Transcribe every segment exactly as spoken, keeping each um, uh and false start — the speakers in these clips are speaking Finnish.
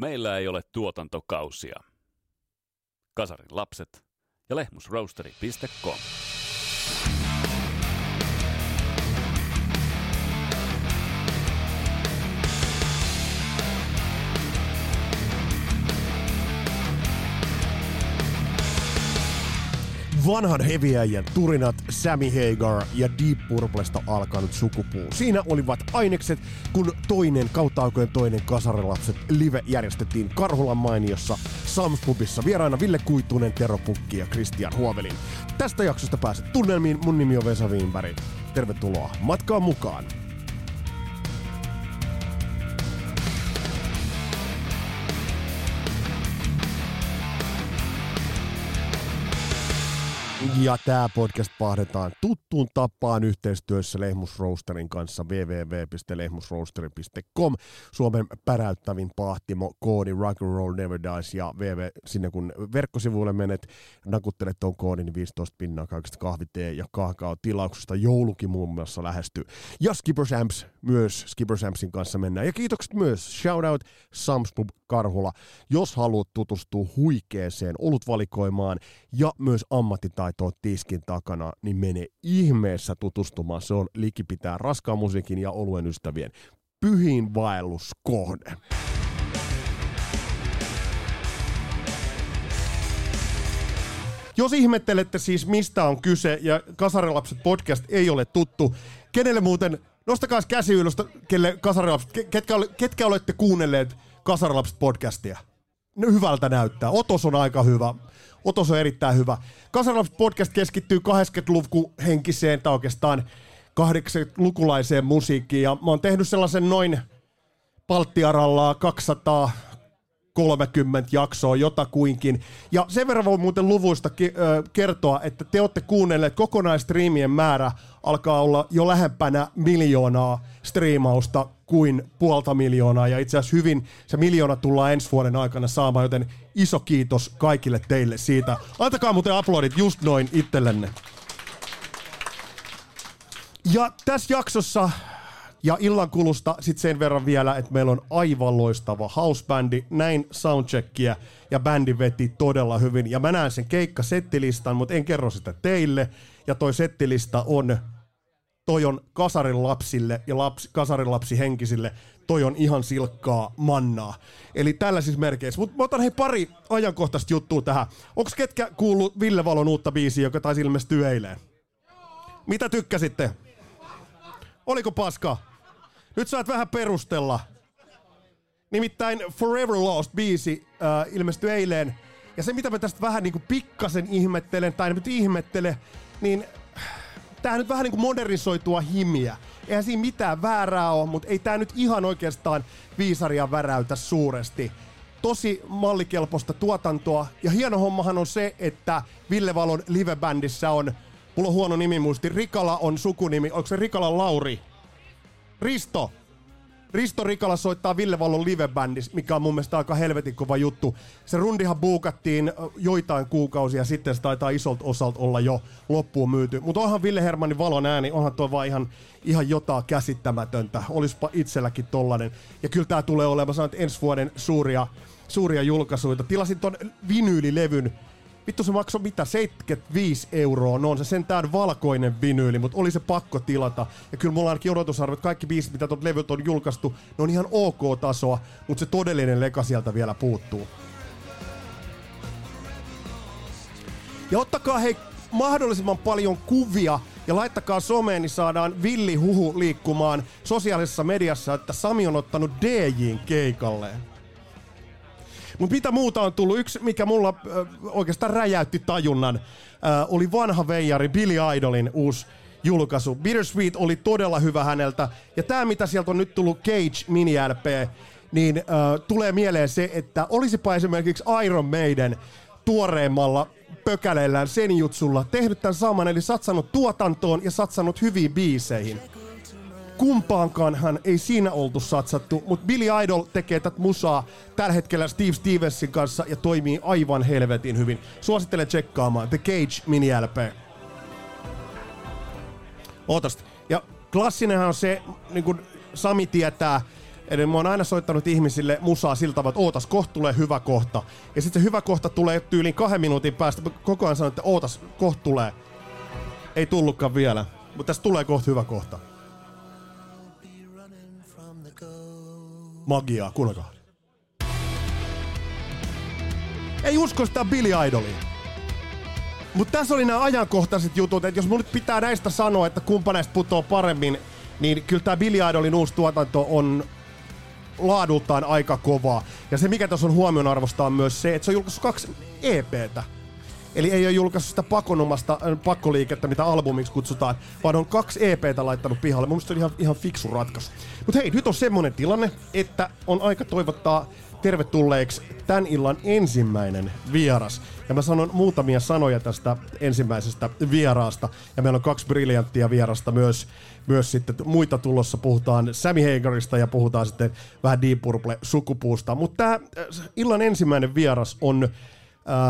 Meillä ei ole tuotantokausia. Kasarin lapset ja lehmusroasteri piste com. Vanhan heviäjien turinat, Sammy Hagar ja Deep Purplesta alkanut sukupuu. Siinä olivat ainekset, kun toinen kautta aikojen toinen Kasarilapset live järjestettiin Karhulan mainiossa Sam's Pubissa. Vieraina Ville Kuitunen, Tero Pukki ja Kristian Huovelin. Tästä jaksosta pääset tunnelmiin. Mun nimi on Vesa Viinberg. Tervetuloa matkaan mukaan. Ja tämä podcast pahdetaan tuttuun tapaan yhteistyössä Lehmusroasterin kanssa double-u double-u double-u piste lehmusroasteri piste com. Suomen päräyttävin paahtimo, koodi Rock and Roll Never Dies, ja double-u double-u sinne kun verkkosivuille menet, nakuttelet tuon koodin viisitoista pinnaa kaikista kahviteen ja kahkaa tilauksesta. Joulukin muun muassa lähestyy. Ja Skipper's Amps, myös Skipper's Ampsin kanssa mennään. Ja kiitokset myös, shoutout Sam's Pub Karhula, jos haluat tutustua huikeeseen olutvalikoimaan ja myös ammattitaitoon tiskin takana, niin mene ihmeessä tutustumaan. Se on likipitää raskaan musiikin ja oluen ystävien pyhin vaelluskohde. Jos ihmettelette siis, mistä on kyse, ja Kasarilapset podcast ei ole tuttu, kenelle muuten, nostakaa käsi ylös, kelle Kasarilapset, ketkä, ketkä olette kuunnelleet Kasarilapset podcastia? Hyvältä näyttää. Otos on aika hyvä. Otos on erittäin hyvä. Kasarilapset-podcast keskittyy kahdeksankymmentäluvun henkiseen tai oikeastaan kahdeksankymmentälukulaiseen musiikkiin. Ja mä oon tehnyt sellaisen noin palttiarallaa kaksisataakolmekymmentä jaksoa jotakuinkin. Ja sen verran voi muuten luvuista ke- ö, kertoa, että te olette kuunnelleet, että kokonaistriimien määrä alkaa olla jo lähempänä miljoonaa striimausta kuin puolta miljoonaa, ja itse asiassa hyvin se miljoona tullaan ensi vuoden aikana saamaan, joten iso kiitos kaikille teille siitä. Antakaa muuten aplodit just noin itsellenne. Ja tässä jaksossa ja illankulusta sit sen verran vielä, että meillä on aivan loistava housebändi, näin soundcheckiä, ja bändi veti todella hyvin, ja mä näen sen keikkasettilistan, mutta en kerro sitä teille, ja toi settilista on... Toi on Kasarin lapsille ja lapsi, Kasarin lapsihenkisille. Toi on ihan silkkaa mannaa. Eli tällaisissa merkeissä. Mutta mä otan hei pari ajankohtaista juttua tähän. Onko ketkä kuullut Ville Valon uutta biisiä, joka taisi ilmestyy eilen? Mitä tykkäsitte? Oliko paska? Nyt saat vähän perustella. Nimittäin Forever Lost biisi äh, ilmestyi eilen. Ja se mitä mä tästä vähän niinku pikkasen ihmettelen, tai en nyt ihmettele, niin... Tämähän nyt vähän niin kuin modernisoitua himiä. Eihän siinä mitään väärää ole, mutta ei tää nyt ihan oikeastaan viisaria väräytä suuresti. Tosi mallikelpoista tuotantoa. Ja hieno hommahan on se, että Ville Valon livebändissä on, mulla on huono nimimuisti, Rikala on sukunimi. Onko se Rikalan Lauri? Risto. Risto Rikala soittaa Ville Valon livebändissä, mikä on mun mielestä aika helvetin kova juttu. Se rundihan buukattiin joitain kuukausia sitten, se taitaa isolta osalta olla jo loppuun myyty. Mutta onhan Ville Hermannin Valon ääni, onhan toi vaan ihan, ihan jotain käsittämätöntä. Olispa itselläkin tollanen. Ja kyllä tää tulee olemaan, mä sanon, että ensi vuoden suuria, suuria julkaisuita. Tilasin ton vinyylilevyn. Vittu se maksoi mitä, seitsemänkymmentäviisi euroa, no on se sentään valkoinen vinyyli, mutta oli se pakko tilata. Ja kyllä mulla ainakin odotusarvot, kaikki biisit mitä tuolta levyt on julkaistu, ne on ihan ok tasoa, mutta se todellinen leka sieltä vielä puuttuu. Ja ottakaa hei mahdollisimman paljon kuvia ja laittakaa someen, niin saadaan villi huhu liikkumaan sosiaalisessa mediassa, että Sami on ottanut D J:n keikalleen. Mutta mitä muuta on tullut? Yksi, mikä mulla äh, oikeastaan räjäytti tajunnan, äh, oli vanha veijari Billy Idolin uusi julkaisu. Bittersweet oli todella hyvä häneltä. Ja tää, mitä sieltä on nyt tullut, Cage mini-L P, niin äh, tulee mieleen se, että olisipa esimerkiksi Iron Maiden tuoreimmalla pökäleillään sen jutsulla tehnyt tämän saman, eli satsannut tuotantoon ja satsannut hyviin biiseihin. Kumpaankaanhan ei siinä oltu satsattu, mutta Billy Idol tekee tätä musaa tällä hetkellä Steve Stevensin kanssa ja toimii aivan helvetin hyvin. Suosittelen tsekkaamaan The Cage mini-L P. Ootas. Ja klassinenhan on se, niin kuin Sami tietää, Eli mä oon aina soittanut ihmisille musaa siltä tavalla, että ootas, kohta tulee hyvä kohta. Ja sitten se hyvä kohta tulee tyyliin kahden minuutin päästä. Mä koko ajan sanon, että ootas, kohta tulee. Ei tullutkaan vielä, mutta tässä tulee kohta hyvä kohta. Magiaa, kuunnelkaa. Ei usko sitä Billy Idolia. Mutta tässä oli nämä ajankohtaiset jutut, että jos mun nyt pitää näistä sanoa, että kumpa näistä putoo paremmin, niin kyllä tämä Billy Idolin uusi tuotanto on laadultaan aika kovaa. Ja se, mikä tässä on huomionarvosta, on myös se, että se on julkaissut kaksi E P:tä. Eli ei ole julkaissut sitä pakonomasta äh, pakkoliikettä, mitä albumiksi kutsutaan, vaan on kaksi E P:tä laittanut pihalle. Mun mielestä se on ihan, ihan fiksu ratkaisu. Mutta hei, nyt on semmoinen tilanne, että on aika toivottaa tervetulleeksi tämän illan ensimmäinen vieras. Ja mä sanon muutamia sanoja tästä ensimmäisestä vieraasta. Ja meillä on kaksi briljanttia vierasta myös, myös sitten muita tulossa. Puhutaan Sammy Hagarista ja puhutaan sitten vähän Deep Purple-sukupuusta. Mutta tämä illan ensimmäinen vieras on,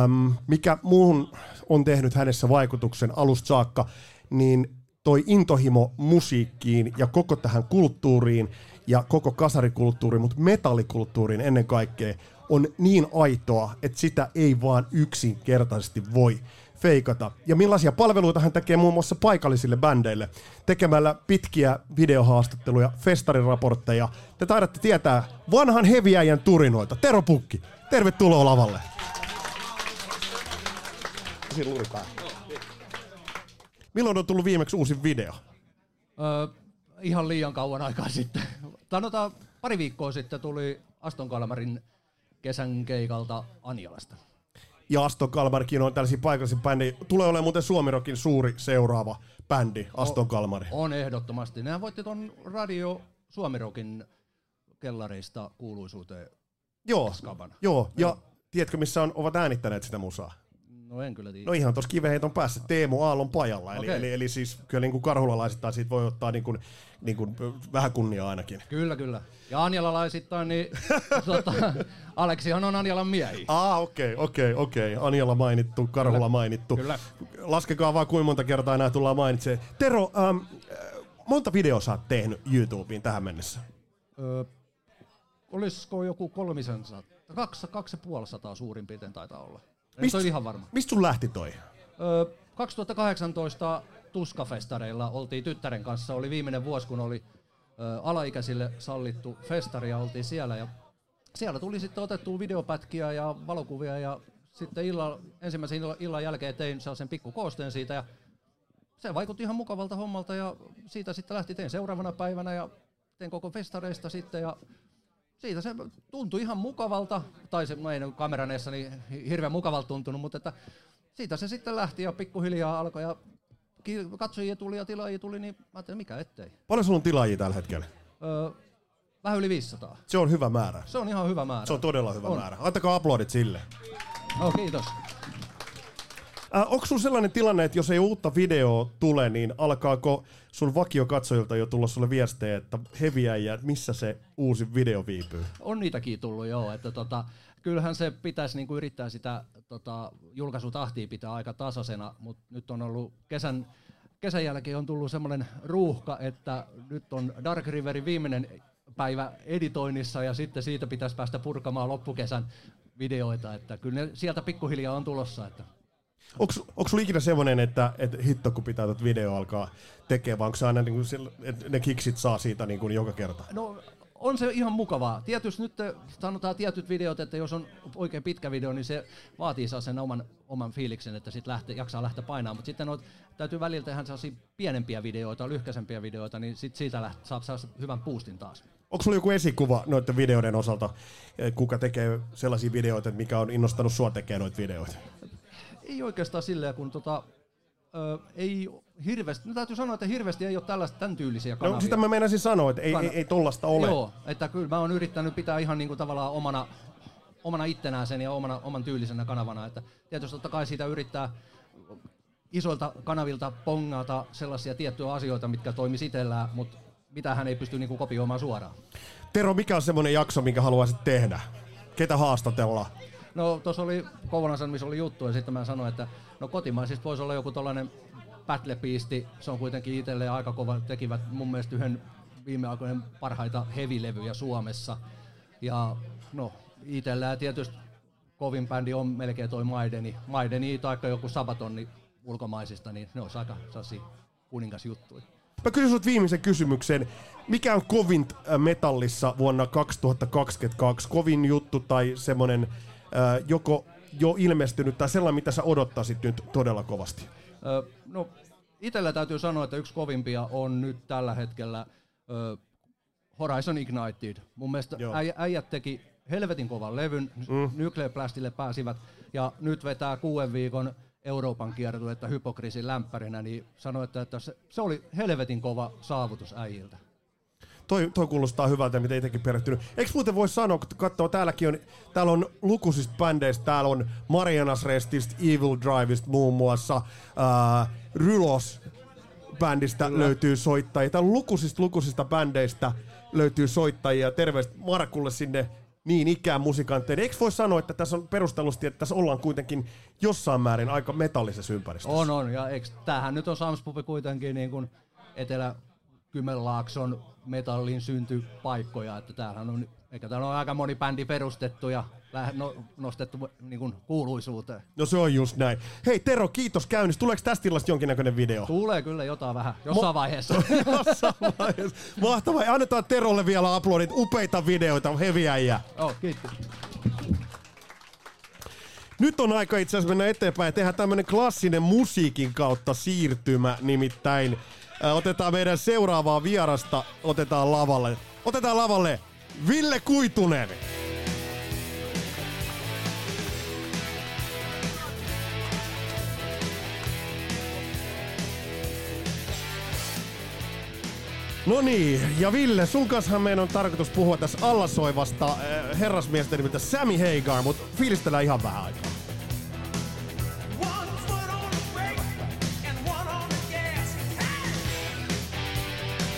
äm, mikä muun on tehnyt hänessä vaikutuksen alusta saakka, niin toi intohimo musiikkiin ja koko tähän kulttuuriin ja koko kasarikulttuuriin, mutta metallikulttuuriin ennen kaikkea, on niin aitoa, että sitä ei vaan yksinkertaisesti voi feikata. Ja millaisia palveluita hän tekee muun muassa paikallisille bändeille, tekemällä pitkiä videohaastatteluja, festariraportteja. Te taidatte tietää vanhan heviäjän turinoita. Tero Pukki, tervetuloa lavalle. Milloin on tullut viimeksi uusi video? Öö, ihan liian kauan aikaa sitten. Sanotaan pari viikkoa sitten tuli Aston Kalmarin kesän keikalta Anjalasta. Ja Aston Kalmarkin on tällaisia paikallisia bändejä. Tulee olemaan muuten Suomirokin suuri seuraava bändi, Aston Kalmari. On, on ehdottomasti. Nehän voitti ton radio Suomirokin kellareista kuuluisuuteen. Joo, joo. Ja tiedätkö missä on, ovat äänittäneet sitä musaa? No en kyllä tiedä. No ihan tuossa kiveheiton päässä Teemu Aallon pajalla. Eli, okay. eli, eli siis kyllä niin kuin karhulalaisittain siitä voi ottaa niin kuin, niin kuin vähän kunniaa ainakin. Kyllä, kyllä. Ja anjalalaisittain, niin tota, Aleksihan on Anjalan miehi. Ah, okei, okay, okei, okay, okei. Okay. Anjala mainittu, Karhula kyllä. mainittu. Kyllä. Laskekaa vaan kuinka monta kertaa nämä tullaan mainitsemaan. Tero, ähm, monta videoa sä oot tehnyt YouTubeen tähän mennessä? Öö, olisiko joku kolmisen sataa? Kaksi, kaksi ja puoli sataa suurin piirtein taitaa olla. Mist, se on ihan varma. Mistä sun lähti toi? Öö, kaksituhattakahdeksantoista Tuskafestareilla oltiin tyttären kanssa. Oli viimeinen vuosi, kun oli ö, alaikäisille sallittu festari ja oltiin siellä. Ja siellä tuli sitten otettua videopätkiä ja valokuvia. Ja sitten illalla, ensimmäisen illan jälkeen tein sellaisen pikkukoosteen siitä. Ja se vaikutti ihan mukavalta hommalta ja siitä sitten lähti. Tein seuraavana päivänä ja tein koko festareista sitten. Ja siitä se tuntui ihan mukavalta, tai se no ei kameraneessa niin hirveän mukavalta tuntunut, mutta että siitä se sitten lähti ja pikkuhiljaa alkoi ja katsojia tuli ja tilaajia tuli, niin mä ajattelin mikä ettei. Paljon sulla on tilaajia tällä hetkellä? Öö, vähän yli viisisataa. Se on hyvä määrä. Se on ihan hyvä määrä. Se on todella hyvä on. määrä. Antakaa aplodit sille. No kiitos. Äh, onko sun sellainen tilanne, että jos ei uutta videoa tule, niin alkaako sun vakiokatsojilta jo tulla sulle viestejä, että heviäjä, että missä se uusi video viipyy? On niitäkin tullut joo, että tota, kyllähän se pitäisi niinku yrittää sitä tota, julkaisutahtia pitää aika tasaisena, mutta nyt on ollut kesän, kesän jälkeen on tullut semmoinen ruuhka, että nyt on Dark Riverin viimeinen päivä editoinnissa ja sitten siitä pitäisi päästä purkamaan loppukesän videoita, että kyllä ne sieltä pikkuhiljaa on tulossa, että Onks, onks sulla ikinä semmonen, että et hitto kun pitää tätä video alkaa tekemään, vai onko se aina niinku sillä, että ne kiksit saa siitä niinku joka kerta? No on se ihan mukavaa. Tietysti nyt sanotaan tietyt videot, että jos on oikein pitkä video, niin se vaatii saa sen oman, oman fiiliksen, että sit lähtee, jaksaa lähteä painaa. Mutta sitten no, täytyy välillä tehdä sellaisia pienempiä videoita, lyhkäisempiä videoita, niin sit siitä läht, saa, saa hyvän boostin taas. Onko sulla joku esikuva noiden videoiden osalta, kuka tekee sellaisia videoita, mikä on innostanut sua tekemään noita videoita? Ei oikeastaan silleen, kun tota, ö, ei hirveästi, no täytyy sanoa, että hirveästi ei ole tällaista tämän tyylisiä kanavia. No sitä mä meinasin sanoa, että ei, Kana- ei, ei tollaista ole. Joo, että kyllä mä oon yrittänyt pitää ihan niinku tavallaan omana, omana ittenään sen ja omana, oman tyylisenä kanavana. Että tietysti totta kai siitä yrittää isoilta kanavilta pongata sellaisia tiettyjä asioita, mitkä toimisi itsellään, mutta mitä hän ei pysty niinku kopioimaan suoraan. Tero, mikä on semmoinen jakso, minkä haluaisit tehdä? Ketä haastatella? No tuossa oli Kouvolan missä oli juttu ja sitten mä sanoin, että no kotimaisista voisi olla joku tollainen battle-piisti, se on kuitenkin itselleen aika kova, tekivät mun mielestä yhden viime aikoina parhaita hevilevyjä Suomessa. Ja no, itsellään tietysti kovin bändi on melkein toi Maideni, Maideni tai joku Sabatoni ulkomaisista, niin ne on aika sellaisia kuningasjuttuja. Mä kysyn sut viimeisen kysymyksen. Mikä on kovin metallissa vuonna kaksituhattakaksikymmentäkaksi? Kovin juttu tai semmonen äh, joko jo ilmestynyt tai sellainen, mitä sä odottaisit nyt todella kovasti? Öö, no, itsellä täytyy sanoa, että yksi kovimpia on nyt tällä hetkellä öö, Horizon Ignited. Mun mielestä äi, äijät teki helvetin kovan levyn, mm. Nuclear Blastille pääsivät ja nyt vetää kuuden viikon Euroopan kiertuetta Hypokriisin lämpärinä, niin sanoi, että, että se, se oli helvetin kova saavutus äijiltä. Toi, toi kuulostaa hyvältä, mitä itsekin perehtynyt. Eikö muuten voi sanoa, kun katsoo, täälläkin on, täällä on lukuisista bändeistä, täällä on Marianas Restist, Evil Driveista muun muassa, ää, Rylos-bändistä Kyllä. löytyy soittajia, täällä lukuisista lukuisista bändeistä löytyy soittajia, terveistä Markulle sinne. Niin ikään musiikantteiden. Eikö voi sanoa, että tässä on perustellusti, että tässä ollaan kuitenkin jossain määrin aika metallisessa ympäristössä? On, on. Ja eikö, tämähän nyt on Sam's Pubi kuitenkin niin kuin Etelä-Kymenlaakson metallin syntypaikkoja, että tämähän on, eikä täällä on aika moni bändi perustettu ja no, nostettu niin kuin kuuluisuuteen. No se on just näin. Hei Tero, kiitos käynnistä. Tuleeko tästä tilasta jonkinnäköinen video? Tulee kyllä jotain vähän, jossain Mo- vaiheessa. jossain vaiheessa. Mahtavaa. Ja annetaan Terolle vielä aplodit. Upeita videoita, heviäjiä. Oh, kiitos. Nyt on aika itse asiassa mennä eteenpäin ja tehdä tämmönen klassinen musiikin kautta siirtymä nimittäin. Otetaan meidän seuraavaa vierasta, otetaan lavalle. Otetaan lavalle Ville Kuitunen. No niin, ja Ville, sun kanssahan meidän on tarkoitus puhua tässä allasoivasta äh, herrasmiestä nimeltä Sammy Hagar, mutta fiilistellään ihan vähän aikaa.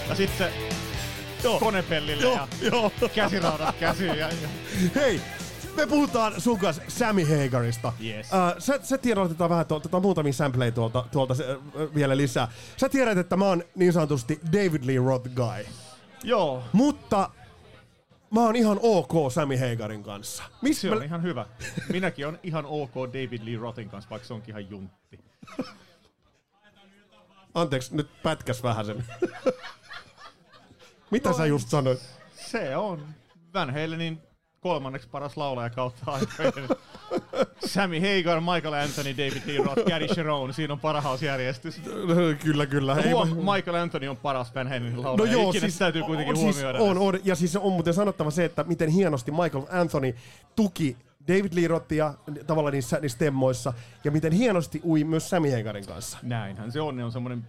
Ja sitten joo, konepellille joo, ja joo. käsiraudat käsiin. Ja, ja. Hei, me puhutaan sun kanssa Sammy Hagarista. Yes. Äh, sä, sä tiedotetaan vähän tuolta, muutamia sampleja tuolta, tuolta äh, vielä lisää. Sä tiedät, että mä oon niin sanotusti David Lee Roth guy. Joo. Mutta mä oon ihan ok Sammy Hagarin kanssa. Miss, se on mä... ihan hyvä. Minäkin on ihan ok David Lee Rothin kanssa, vaikka se onkin ihan juntti. Anteeksi, nyt pätkäs vähän sen. Mitä no, sä just sanoit? Se on Van Halenin kolmanneksi paras laulaja kautta aikojen. Sammy Hagar, Michael Anthony, David Lee Roth, Gary Cherone, siinä on parhausjärjestys. Kyllä, kyllä. Huom, Michael Anthony on paras Van Halenin laulaja. No joo, ikinä siis, täytyy kuitenkin on, huomioida. On, on, ja siis on muuten sanottava se, että miten hienosti Michael Anthony tuki David Lee Rothia tavallaan niissä, niissä stemmoissa, ja miten hienosti ui myös Sammy Hagarin kanssa. Näinhän se on, ne on semmoinen...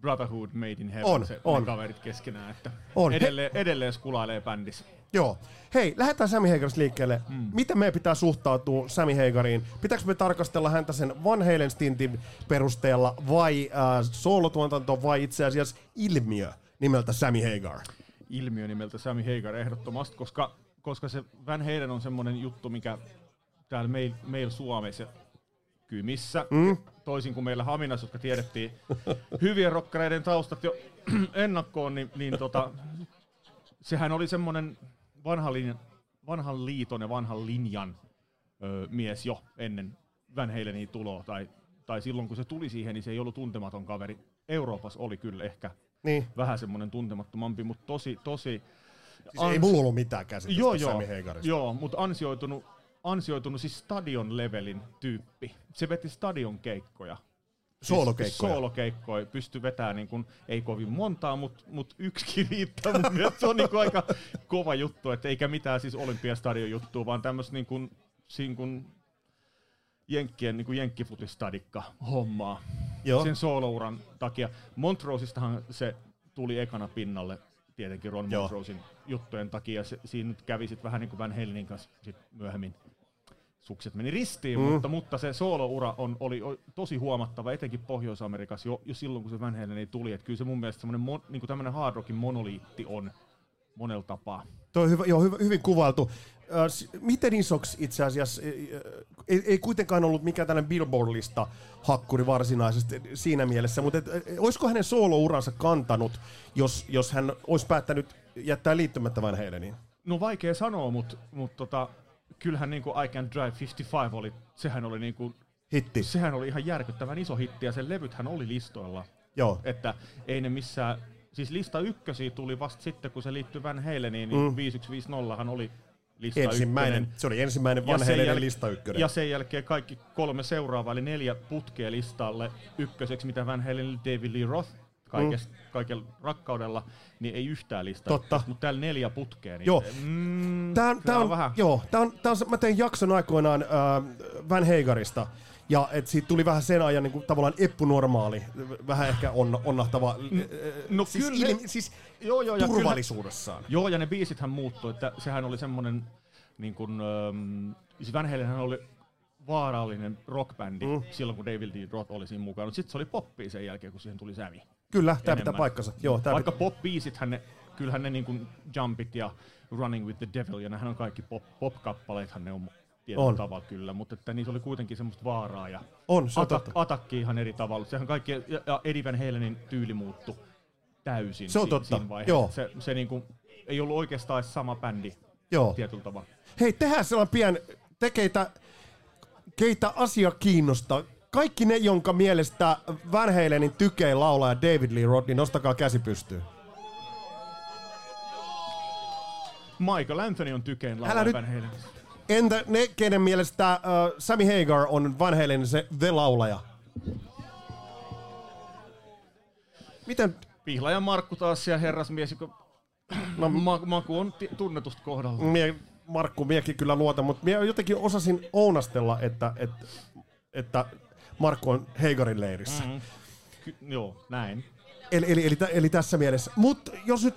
Brotherhood made in heaven, on, se, on. Ne kaverit keskenään, että on. edelleen, edelleen skulailee bändissä. Joo. Hei, lähdetään Sammy Hagarista liikkeelle. Mm. Miten meidän pitää suhtautua Sammy Hagariin? Pitääkö me tarkastella häntä sen Van Halen stintin perusteella vai äh, soolotuotanto vai itse asiassa ilmiö nimeltä Sammy Hagar? Ilmiö nimeltä Sammy Hagar ehdottomasti, koska, koska se Van Halen on semmoinen juttu, mikä täällä meillä meil Suomessa Kymissä, mm. toisin kuin meillä Haminassa, jotka tiedettiin hyvien rockereiden taustat jo ennakkoon, niin, niin tota, sehän oli semmoinen vanhan, vanhan liiton ja vanhan linjan ö, mies jo ennen Van Halenia tuloa, tai, tai silloin kun se tuli siihen, niin se ei ollut tuntematon kaveri. Euroopassa oli kyllä ehkä niin. vähän semmoinen tuntemattomampi, mutta tosi, tosi... Siis ans... Ei mulla ollut mitään käsitystä joo, Sammy Hagarista. Joo, mutta ansioitunut... Ansioitunut siis stadion-levelin tyyppi. Se veti stadion-keikkoja. Soolokeikkoja. Soolokeikkoja. Pystyi vetämään niin kuin, ei kovin montaa, mutta mut yksikin riittää. Se on niin kuin aika kova juttu, että eikä mitään siis olympiastadion juttua, vaan tämmöistä niin kuin, niin kuin jenkkien, niin kuin jenkkifutistadikka hommaa. Joo. Sen soolouran takia. Montrosestahan se tuli ekana pinnalle. Tietenkin Ron Montrosen juttujen takia. Se, siinä nyt kävi sit vähän niin kuin Van Halenin kanssa sit myöhemmin. Sukset meni ristiin, mm. mutta, mutta se sooloura on, oli tosi huomattava, etenkin Pohjois-Amerikassa jo, jo silloin, kun se Van Halen ei tuli. Et kyllä se mun mielestä semmoinen mon, niin kuin tämmöinen hard rockin monoliitti on monella tapaa. Tuo on hyvä, joo, hyvä, hyvin kuvailtu. Miten isoksi itse asiassa, ei, ei kuitenkaan ollut mikään tällainen Billboard-lista hakkuri varsinaisesti siinä mielessä, mutta et, olisiko hänen soolouransa kantanut, jos, jos hän olisi päättänyt jättää liittymättä Van Haleniin? No vaikea sanoa, mutta mut tota, kyllähän niin kuin I Can Drive viisikymmentäviisi oli, sehän oli, niin kuin, hitti. Sehän oli ihan järkyttävän iso hitti ja sen levythän oli listoilla. Joo. Että ei ne missään, siis lista ykkösiä tuli vasta sitten, kun se liittyi Van Haleniin, niin mm. viisikymmentäyksi viisikymmentähän oli lista ensimmäinen, ykkönen. Se oli ensimmäinen Van Halenin jäl- lista ykkönen. Ja sen jälkeen kaikki kolme seuraavaa, eli neljä putkea listalle ykköseksi, mitä Van Halen, David Lee Roth, kaikesta, mm. kaikella rakkaudella, niin ei yhtään listaa. Totta. Mutta täällä neljä putkea. Niin joo. Mm, tää on, tää on, on vähän. Joo, tää on, tää on, mä tein jakson aikoinaan äh, Van Hagarista. Ja et siitä tuli vähän sen ajan niin kuin, tavallaan eppunormaali, vähän ehkä on, onnahtava no, siis, kyllä, ilmi, siis joo, joo, turvallisuudessaan. Kyllähän, joo, ja ne biisithän muuttui, että sehän oli semmoinen, niin kuin, ähm, siis Van Halenhän oli vaarallinen rockbändi mm. silloin, kun David Lee Roth oli siinä mukana, mutta sitten se oli poppia sen jälkeen, kun siihen tuli sävi. Kyllä, tämä pitää paikkansa. Joo, vaikka pit- pop-biisithän ne, kyllähän ne niin kuin Jumpit ja Running with the Devil, ja nämähän on kaikki pop, pop-kappaleethan ne on. On. Tavalla kyllä, mutta että niissä oli kuitenkin semmoista vaaraa ja on, se atak- atakki ihan eri tavalla. Sehän kaikki, ja Eddie Van Halenin tyyli muuttui täysin. Se on si- totta, joo. Se, se niinku, ei ollut oikeastaan sama bändi joo. tietyllä tavalla. Hei, tehdään sellainen pian, te keitä, keitä asia kiinnostaa. Kaikki ne, jonka mielestä Van Halenin tykee laulaja David Lee Roth, niin nostakaa käsi pystyyn. Michael Anthony on tykeen laulaja Van Halenin. Entä ne, kenen mielestä uh, Sammy Hagar on Van Halen se The Laulaja? Miten? Pihlajan Markku taas ja herrasmies, joka no, ma- maku on t- tunnetusta kohdalla. Mie, Markku, miekin kyllä luotan, mutta mie jotenkin osasin ounastella, että, että, että Markku on Hagarin leirissä. Mm-hmm. Ky- joo, näin. Eli, eli, eli, t- eli tässä mielessä. Mutta jos nyt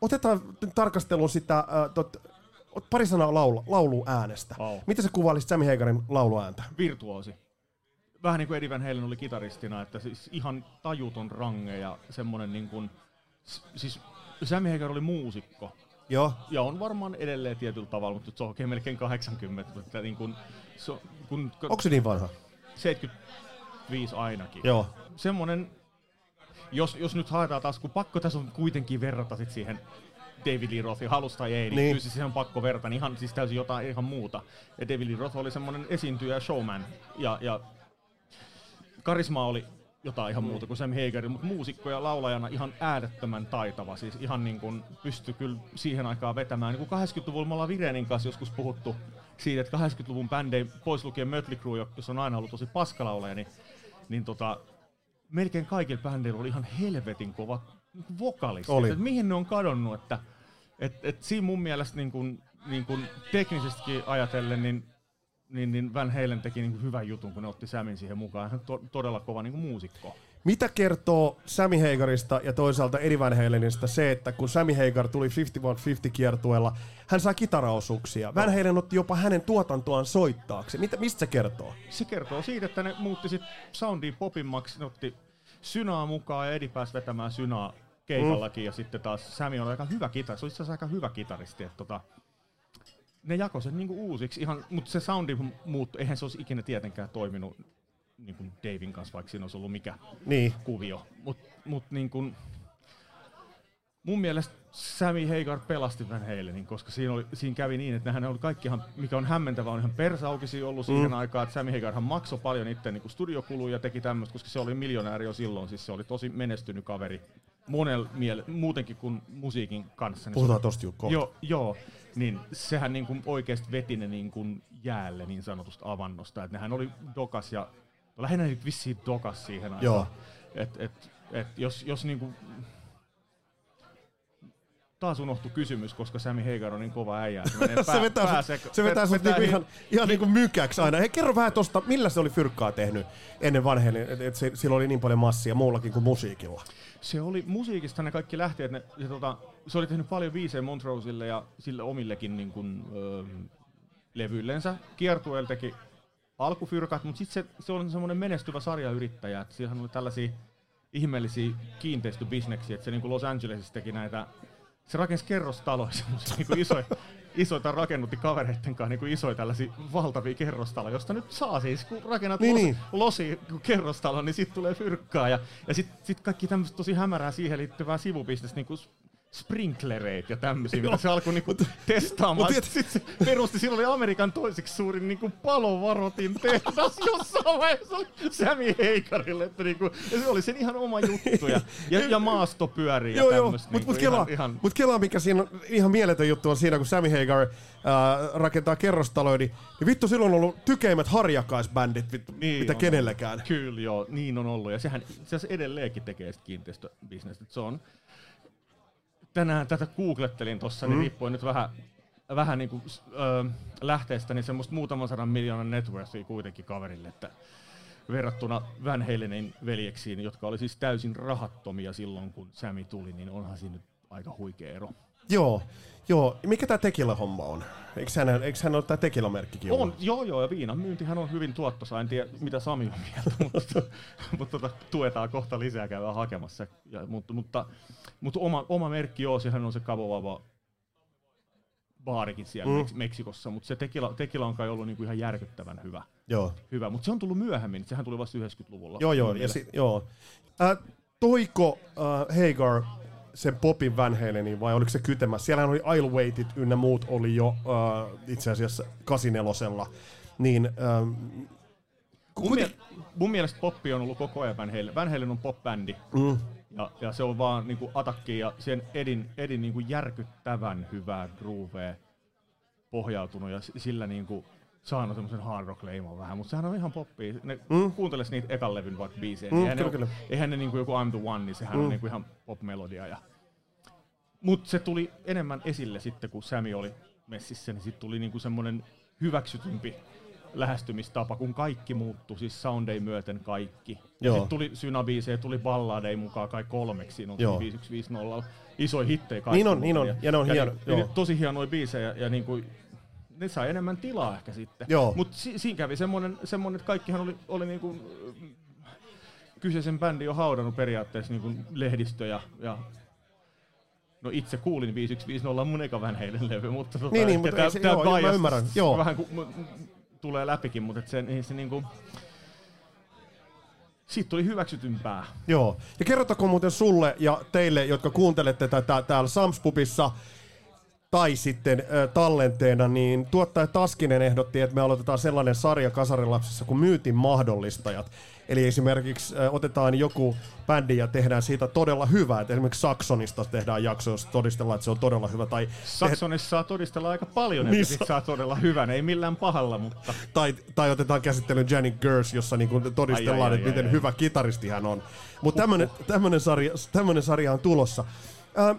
otetaan tarkasteluun sitä... Uh, tot, pari sanaa laulu, lauluäänestä. Wow. Miten sä kuvailisit Sammy Hagarin lauluääntä? Virtuoosi. Vähän niin kuin Eddie Van Halen oli kitaristina, että siis ihan tajuton range ja semmoinen niin kuin... Siis Sammy Hagar oli muusikko. Joo. Ja on varmaan edelleen tietyllä tavalla, mutta se on oikein melkein kahdeksankymmentä. Että niin kuin, so, kun, onko se niin vanha? seitsemänkymmentäviisi ainakin. Joo. Semmoinen... Jos, jos nyt haetaan taas, kun pakko tässä on kuitenkin verrata sit siihen... David Lee Roth, halus tai ei, niin, niin. kyllä siis on pakko verta, niin ihan, siis täysin jotain ihan muuta. Ja David Lee Roth oli semmoinen esiintyjä showman, ja, ja karismaa oli jotain ihan muuta kuin Sammy Hagar, mutta muusikko ja laulajana ihan äärettömän taitava, siis ihan niin kuin pystyi kyllä siihen aikaan vetämään. Niin kuin kahdeksankymmentäluvulla me ollaan Virenin kanssa joskus puhuttu siitä, että kahdeksankymmentäluvun bändejä, pois lukien Mötley Crüe, jossa on aina ollut tosi paskalaulaja, niin, niin tota, melkein kaikilla bändeillä oli ihan helvetin kova vokalisti. Että mihin ne on kadonnut, että et, et siinä mun mielestä niin kun, niin kun teknisestikin ajatellen, niin, niin, niin Van Halen teki niin hyvän jutun, kun ne otti Samin siihen mukaan. Hän on to, todella kova niin muusikko. Mitä kertoo Sammy Hagarista ja toisaalta Eddie Van Halenista se, että kun Sammy Hagar tuli viisikymmentäyksi viisikymmentä-kiertueella, hän sai kitaraosuuksia. Van Halen otti jopa hänen tuotantoaan soittaaksi. Mitä, mistä se kertoo? Se kertoo siitä, että ne muutti sit soundia popimmaksi, ne otti Synaa mukaan ja Eddie pääsi vetämään Synaa keikallakin mm. ja sitten taas Sammy on aika hyvä kitaristi, se on itse asiassa aika hyvä kitaristi, että tota, ne jakoi sen niinku uusiksi ihan, mutta se soundi muuttui, eihän se olisi ikinä tietenkään toiminut niinku Davin kanssa, vaikka siinä olisi ollut mikä niin. kuvio, mutta mut niinku, mun mielestä Sammy Hagar pelasti Van Halenin, koska siinä, oli, siinä kävi niin, että nehän oli kaikki ihan, mikä on hämmentävää, on ihan persaukisia ollut siihen mm. aikaan, että Sammy Hagarhan maksoi paljon itse niinku studiokuluja ja teki tämmöistä, koska se oli miljonääri jo silloin, siis se oli tosi menestynyt kaveri. Monella miele- muutenkin kuin musiikin kanssa. Niin puhutaan tosta jo kohta. Joo, joo, niin sehän niin kuin oikeasti veti ne niin kuin jäälle niin sanotusta avannosta. Et nehän oli dokas ja lähinnä nyt vissiin dokas siihen aikaan. Et, et, et jos, jos niin kuin... Taas unohtui kysymys, koska Sammy Hagar on niin kova äijä. Se vetää, pääsee, se vetää sut niinku ihan, ihan niin, niin mykäksi aina. Hei, kerro vähän tosta, millä se oli fyrkkaa tehnyt ennen Van Halen, että et sillä oli niin paljon massia muullakin kuin musiikilla? Se oli musiikista ne kaikki lähti, että se, tota, se oli tehnyt paljon biisejä Montroselle ja sille omillekin niin kuin, ö, levyillensä. Kiertueella teki alkufyrkat, mutta sitten se, se oli semmoinen menestyvä sarjayrittäjä. Että siellähän oli tällaisia ihmeellisiä kiinteistöbisneksiä, että se niin kuin Los Angelesissa teki näitä se rakensi kerrostaloja, semmoisia niin isoja, isoita rakennutti kavereiden kanssa niin isoja tällaisia valtavia kerrostaloja, josta nyt saa siis, kun rakennat niin, losi, niin. losi kerrostalo, niin sitten tulee fyrkkaa. Ja, ja sitten sit kaikki tämmöistä tosi hämärää siihen liittyvää sivupistettä, niin kuin sprinklereit ja tämmöisiä, mitä se alkoi niinku testaamaan. Sitten se perusti, sillä oli Amerikan toiseksi suurin niinku palovarotin tehdas jossain vaiheessa Sami Heikarille. Että niinku, ja se oli sen ihan oma juttu. Ja, ja, ja maasto pyörii ja tämmöistä. Mutta mut kela, ihan... mut kela, mikä siinä on ihan mieletön juttu on siinä, kun Sami Heigar äh, rakentaa kerrostaloja, niin, niin vittu silloin on ollut tykeimmät harjakaisbändit, vittu, niin mitä on kenelläkään. Kyllä joo, niin on ollut. Ja sehän se edelleenkin tekee sitä kiinteistöbisnestä. Se on... Tänään tätä googlettelin tuossa, niin mm. riippuen nyt vähän, vähän niin kuin, ö, lähteestä, niin semmoista muutaman sadan miljoonan networthia kuitenkin kaverille, että verrattuna Van Halenin veljeksiin, jotka oli siis täysin rahattomia silloin, kun Sami tuli, niin onhan siinä nyt aika huikea ero. Joo, joo. Mikä tämä Tequila-homma on? Eikö hän, eikö hän ole tämä Tequila-merkkikin? On, joo, joo, ja viinan myyntihän on hyvin tuottosa. En tiedä, mitä Sami on mieltä, mutta, mutta tuota, tuetaan kohta lisää, käydään hakemassa. Ja, mutta mutta, mutta oma, oma merkki, joo, sehän on se Cabo Wabo baarikin siellä mm. Meksikossa, mutta se Tequila, Tequila on kai ollut niinku ihan järkyttävän hyvä. Joo. Hyvä, mutta se on tullut myöhemmin, sehän tuli vasta yhdeksänkymmentäluvulla. Joo, joo, ja si- joo. Äh, toiko äh, Hagar sen popin Van Halenin, vai oliko se kytemässä? Siellähän oli I'll Waitit ynnä muut oli jo uh, itse asiassa kahdeksankymmentäneljä. Niin, uh, mun, kuiten... miel- mun mielestä poppi on ollut koko ajan Van Halen. Van Halen on pop-bändi. Mm. Ja, ja se on vaan niinku atakki ja sen edin, edin niinku järkyttävän hyvää groovea pohjautunut ja sillä niinku saanut semmoisen hard rock-leiman vähän, mutta sehän on ihan poppia. Ne mm. kuunteles niitä ekan levyn vaikka biisejä. Mm, eihän, eihän ne niinku joku I'm the One, niin sehän mm. on niinku ihan pop-melodia. Ja... Mutta se tuli enemmän esille sitten, kun Sami oli messissä, niin sitten tuli niinku semmoinen hyväksytympi lähestymistapa, kun kaikki muuttui, siis soundei myöten kaikki. Sitten tuli synabiisejä, tuli balladei mukaan kai kolmeksi, siinä on viisi yksi viisi nolla, isoja hittejä kaikki. Niin on, niin on, ja, ja ne on hieno. Niin, tosi hienoja biisejä, ja, ja niinku... Ne sai enemmän tilaa ehkä sitten. Mutta si- siinä kävi semmoinen, semmoinen, että kaikkihan oli, oli niinku, kyseisen bändin jo haudannut periaatteessa niinku lehdistö ja, ja no itse kuulin viisi yksi viisi nolla mun eka Van Halen levy, mutta tota, niin, niin, mutta tämä bias vähän ku, m- tulee läpikin, mutta se, se niinku... Siitä tuli hyväksytympää. Joo, ja kerrotakoon muuten sulle ja teille, jotka kuuntelette tätä täällä Samspubissa, tai sitten äh, tallenteena, niin tuottaja Taskinen ehdotti, että me aloitetaan sellainen sarja Kasarilapsissa kuin Myytin mahdollistajat. Eli esimerkiksi äh, otetaan joku bändi ja tehdään siitä todella hyvää. Et esimerkiksi Saksonista tehdään jakso, jos todistellaan, että se on todella hyvä. Tai Saksonissa te... saa todistella aika paljon, että niin sa... saa todella hyvän, ei millään pahalla. Mutta... Tai, tai otetaan käsittelyyn Janet Gers, jossa niinku todistellaan, ai, ai, että ai, miten ai, ai, hyvä ai. kitaristi hän on. Mutta tämmöinen sarja, sarja on tulossa. Ähm,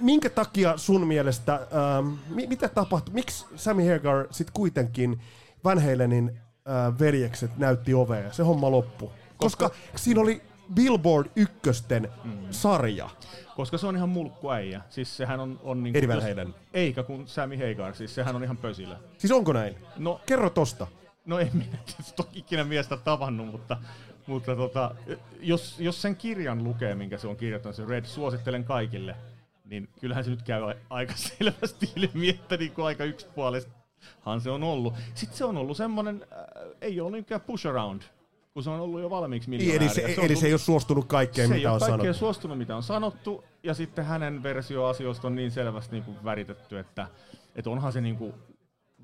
Minkä takia sun mielestä, ähm, mitä tapahtui, miksi Sammy Hagar sitten kuitenkin Van Halenin äh, veljekset näytti ovea ja se homma loppui? Koska, Koska siinä oli Billboard ykkösten mm. sarja. Koska se on ihan mulkkuäijä. Siis sehän on... on niin Eri Van Halen. Eikä kun Sammy Hagar, siis sehän on ihan pösilä. Siis onko näin? No, kerro tosta. No en minä toki ikinä miestä tavannut, mutta... mutta tota, jos, jos sen kirjan lukee, minkä se on kirjoittanut, se Red, suosittelen kaikille. Niin kyllähän se nyt käy aika selvästi ilmi, että niinku aika yksipuolestahan se on ollut. Sitten se on ollut semmoinen, äh, ei ole niinkään push around, kun se on ollut jo valmiiksi miljonääriä. Eli se, se, eli se ei ole suostunut kaikkeen, mitä on sanottu. Se ei ole kaikkeen suostunut, mitä on sanottu, ja sitten hänen versio asioista on niin selvästi niinku väritetty, että, että onhan se niinku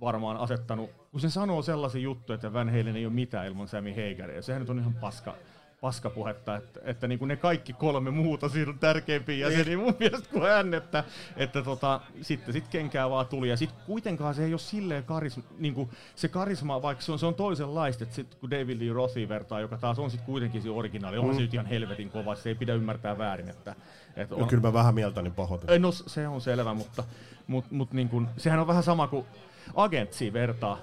varmaan asettanut, kun se sanoo sellaisen juttu, että Van Halen ei ole mitään ilman Sammy Hagaria. Sehän nyt on ihan paska. paskapuhetta, että, että niin kuin ne kaikki kolme muuta siinä on tärkeimpiä jäseniä mun mielestä kuin hän, että, että tota, sitten sit kenkää vaan tuli. Ja sitten kuitenkaan se ei ole silleen karisma, niin kuin se karisma, vaikka se on, se on toisenlaista, että sitten kun David Lee Rothi vertaa, joka taas on sitten kuitenkin se originaali, on mm. se nyt ihan helvetin kova, se ei pidä ymmärtää väärin. Että, että on, no kyllä mä vähän mieltäni niin pahoitan. No se on selvä, mutta mut, mut, niin kuin, sehän on vähän sama kuin Agentsi vertaa.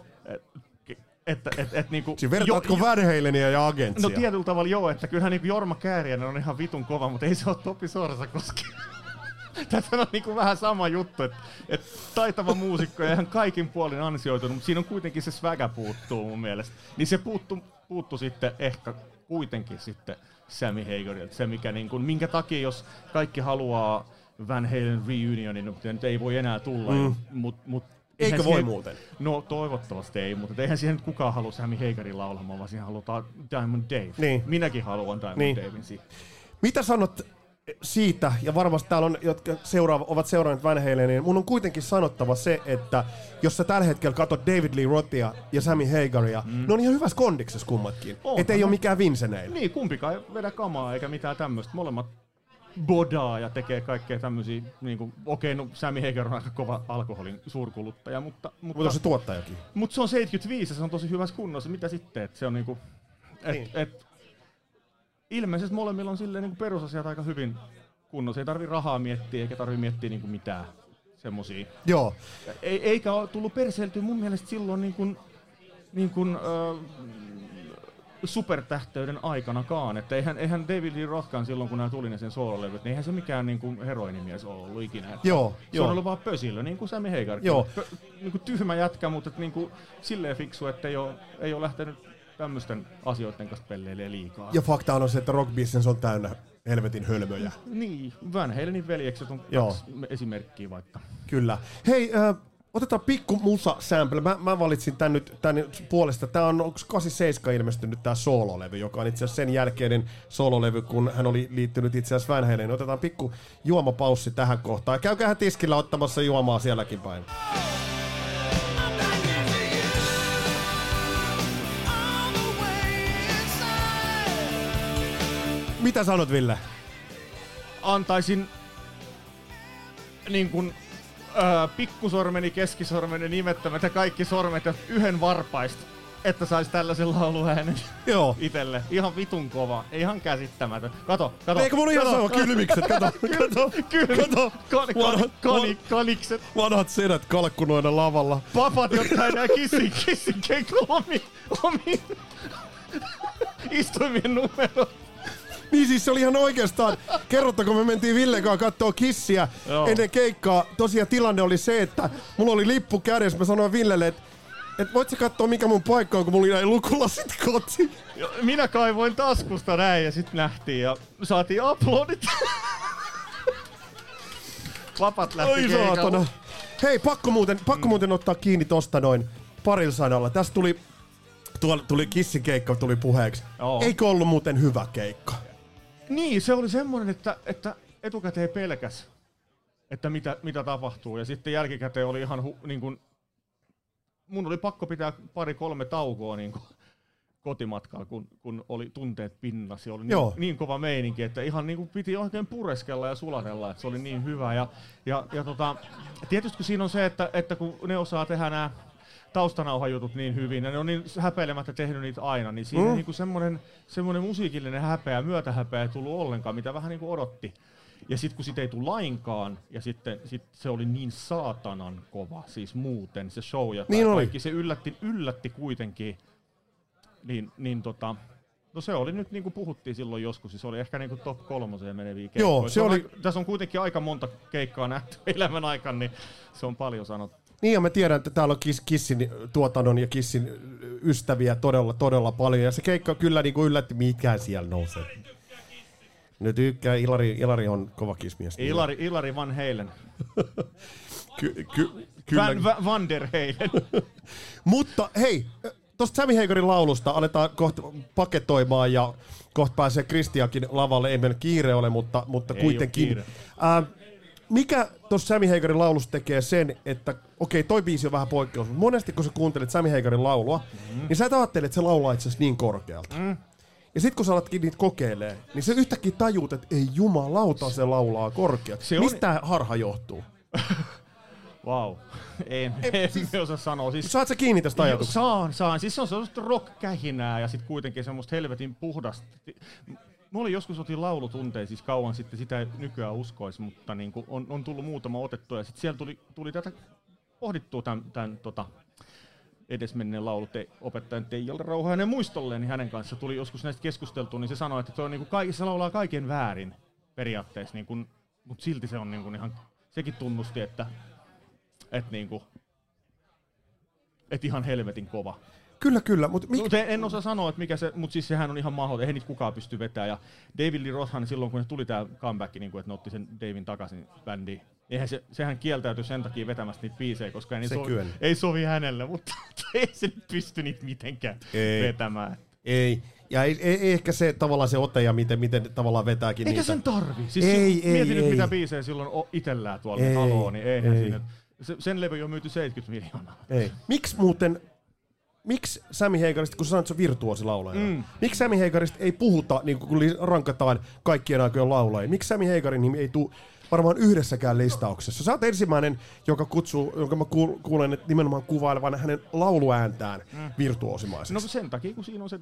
Että, et, et, niinku, siis vertaatko Van Halenia ja Agentsia? No tietyllä tavalla joo, että kyllähän niinku Jorma Kääriäinen on ihan vitun kova, mutta ei se ole Topi Sorsakoski. Tätä on niinku vähän sama juttu, että et taitava muusikko ja ihan kaikin puolin ansioitunut, mutta siinä on kuitenkin se svägä puuttuu mun mielestä. Niin se puuttu, puuttu sitten ehkä kuitenkin sitten Sammy Hagarilta, se mikä niinku, minkä takia jos kaikki haluaa Van Halen reunionin, mutta nyt ei voi enää tulla. Mm. Mut, mut, Eikö voi muuten? No toivottavasti ei, mutta eihän siihen nyt kukaan halua Sammy Hagerin laulamaan, vaan siihen halutaan Diamond Dave. Niin. Minäkin haluan Diamond niin. Davin siitä. Mitä sanot siitä, ja varmasti täällä on, jotka seuraava, ovat seuranneet Van Halenia, niin mun on kuitenkin sanottava se, että jos sä tällä hetkellä katot David Lee Rothia ja Sammy Hageria, mm. ne on ihan hyvässä kondiksessa kummatkin. Oh, et ei ole mikään vinseneillä. Niin, kumpikaan ei vedä kamaa eikä mitään tämmöistä. Molemmat bodaa ja tekee kaikkea tämmöisiä, niinku, okei, okay, no Sammy Hager on aika kova alkoholin suurkuluttaja, mutta... Mutta mut on se tuottajakin. Mutta se on seitsemänkymmentäviisi, se on tosi hyvässä kunnossa, mitä sitten, että se on niinku... Et, niin. et, ilmeisesti molemmilla on silleen niinku perusasiat aika hyvin kunnossa, ei tarvii rahaa miettiä, eikä tarvii miettiä niinku mitään semmosia. Joo. E- eikä ole tullut perseiltyä mun mielestä silloin niinkun... niinkun öö, supertähteyden aikanakaan, että eihän, eihän David Lee Rothkaan silloin, kun nämä tuli ne sen soololevyt, niin eihän se mikään niin kuin heroinimies ole ollut ikinä. Joo, se joo. on ollut vaan pösilö, niin kuin Sammy Hagar. Pö, niin kuin tyhmä jätkä, mutta niin kuin silleen fiksu, että ei ole, ei ole lähtenyt tämmöisten asioiden kanssa pelleilee liikaa. Ja fakta on se, että rockbusiness on täynnä helvetin hölmöjä. Niin, Van Halenin veljekset on kaksi esimerkkiä vaikka. Kyllä. Hei, äh, otetaan pikku musa-sample. Mä, mä valitsin tän nyt tän puolesta. Tää on kahdeksankymmentäseitsemän ilmestynyt tää soololevy, joka on itse asiassa sen jälkeinen soololevy, kun hän oli liittynyt itse asiassa Van Halenin. Otetaan pikku juomapaussi tähän kohtaan. Käykää tiskillä ottamassa juomaa sielläkin päin. Mitä sanot, Ville? Antaisin niin kun Öö, pikkusormeni, keskisormeni, nimettömät ja kaikki sormet ja yhden varpaista, että sais tällaisen lauluäänen itelle. Ihan vitun kova, ihan käsittämätön. Kato, kato. Eikö mulla ihan sama kylmikset, kato, kato, kato. Kanikset. Vanhat sedät kalkkunoina lavalla. Papat, jotka enää kissin, kissin keikko omiin omi. istuimien numerot. Niin siis se oli ihan oikeastaan. Kerrotta, kun me mentiin Villen kanssa kattoo Kissiä Joo. ennen keikkaa, tosiaan tilanne oli se, että mulla oli lippu kädessä. Mä sanoin Villelle, että et voit sä kattoo mikä mun paikka on, kun mulla ei lukulasit kotiin. Minä kaivoin taskusta näin ja sit nähtiin ja saatiin aplodit. Vapat lähti keikalla. Hei, pakko muuten, pakko muuten ottaa kiinni tosta noin parilla sanalla. Tässä tuli, tuli Kissin keikka tuli puheeksi. Oh. Eikö ollut muuten hyvä keikka? Niin, se oli semmoinen, että, että etukäteen pelkäs, että mitä, mitä tapahtuu. Ja sitten jälkikäteen oli ihan, hu, niin kuin, mun oli pakko pitää pari kolme taukoa niin kuin, kotimatkaa, kun, kun oli tunteet pinnassa. Ja oli niin, niin kova meininki, että ihan niin kuin, piti oikein pureskella ja sulatella, että se oli niin hyvä. Ja, ja, ja tota, tietysti kun siinä on se, että, että kun ne osaa tehdä nämä taustanauhajutut niin hyvin, ja ne on niin häpeilemättä tehnyt niitä aina, niin siinä mm. niinku semmoinen semmoinen musiikillinen häpeä, myötähäpeä ei tullut ollenkaan, mitä vähän niinku odotti. Ja sitten kun sitä ei tule lainkaan, ja sitten sit se oli niin saatanan kova, siis muuten se show ja niin kaikki, se yllätti, yllätti kuitenkin, niin, niin tota... No se oli nyt, niin kuin puhuttiin silloin joskus, se oli ehkä niin kuin top kolmoseen meneviä keikkoja. Joo, se oli... aika, tässä on kuitenkin aika monta keikkaa nähty elämän aikana, niin se on paljon sanottu. Niin, ja mä tiedän, että täällä on Kissin tuotannon ja Kissin ystäviä todella, todella paljon, ja se keikka kyllä niin kuin yllätti, mikä siellä nousee. Nyt tykkää, Ilari, Ilari on kova Kiss-mies. Ilari, Ilari Van Halen. ky- ky- kyllä. Van, va- Van der Halen. Mutta hei... Tuosta Sammy Hagerin laulusta aletaan kohta paketoimaan ja kohta pääsee Kristiankin lavalle. Ei meillä kiire ole, mutta, mutta kuitenkin. Ää, mikä tuossa Sammy Hagerin laulusta tekee sen, että okei, toi biisi on vähän poikkeus, mutta monesti kun sä kuuntelet Sammy Hagerin laulua, mm. niin sä et ajattele, että se laulaa itse asiassa niin korkealta. Mm. Ja sit kun sä alatkin niitä kokeilee, niin se yhtäkkiä tajuut, että ei jumalauta, se laulaa korkealta. Se on... Mistä harha johtuu? Vau, wow. en, en siis, osaa sanoa. Siis, saat sä kiinni tästä ajatuksesta? Saan, saan. Siis se on semmoista rock-kähinää ja sitten kuitenkin semmoista helvetin puhdasta. Mä olin joskus otin laulutunteja, siis kauan sitten sitä nykyään uskois, mutta niin kun on, on tullut muutama otettu ja sitten siellä tuli, tuli tätä pohdittua tämän, tämän tota, edesmenneen lauluopettajan Teijalle Rauhainen muistolleen, niin hänen kanssa tuli joskus näistä keskusteltua, niin se sanoi, että toi on, niin kun, se laulaa kaiken väärin periaatteessa, niin mutta silti se on niin kun, ihan, sekin tunnusti, että Et niinku, että ihan helvetin kova. Kyllä, kyllä. Mutta mik... no, en osaa sanoa, että mikä se, mutta siis sehän on ihan mahdollista, eihän niitä kukaan pysty vetämään. Ja David Lee Rothan silloin, kun tuli tämä comeback, niin kun, että ne otti sen Davin takaisin bändiin, eihän se, sehän kieltäytyi sen takia vetämästä niitä biisejä, koska ei, sovi, ei sovi hänelle, mutta ei se pysty niitä mitenkään ei. vetämään. Ei. Ja ei, ei, ei ehkä se tavallaan se ote ja miten, miten tavallaan vetääkin eikä niitä. Eikä sen tarvi. Siis ei, si- ei, mieti ei, nyt ei. Mitä biisejä silloin on itsellään tuolla ei, haloo, niin eihän ei. Siinä. Se, sen levy on myyty seitsemänkymmentä miljoonaa. Ei. Miksi muuten, miksi Sammy Hagarista, kun sä sanoit, että se on virtuoosilaulaja, mm. miksi Sammy Hagarista ei puhuta, niin kun rankataan kaikkien aikojen laulajia? Miksi Sammy Hagarin nimi ei tule varmaan yhdessäkään listauksessa? Sä oot ensimmäinen, joka kutsuu, jonka mä kuulen että nimenomaan kuvailevan hänen lauluääntään mm. virtuoosimaisesti. No sen takia, kun siinä on se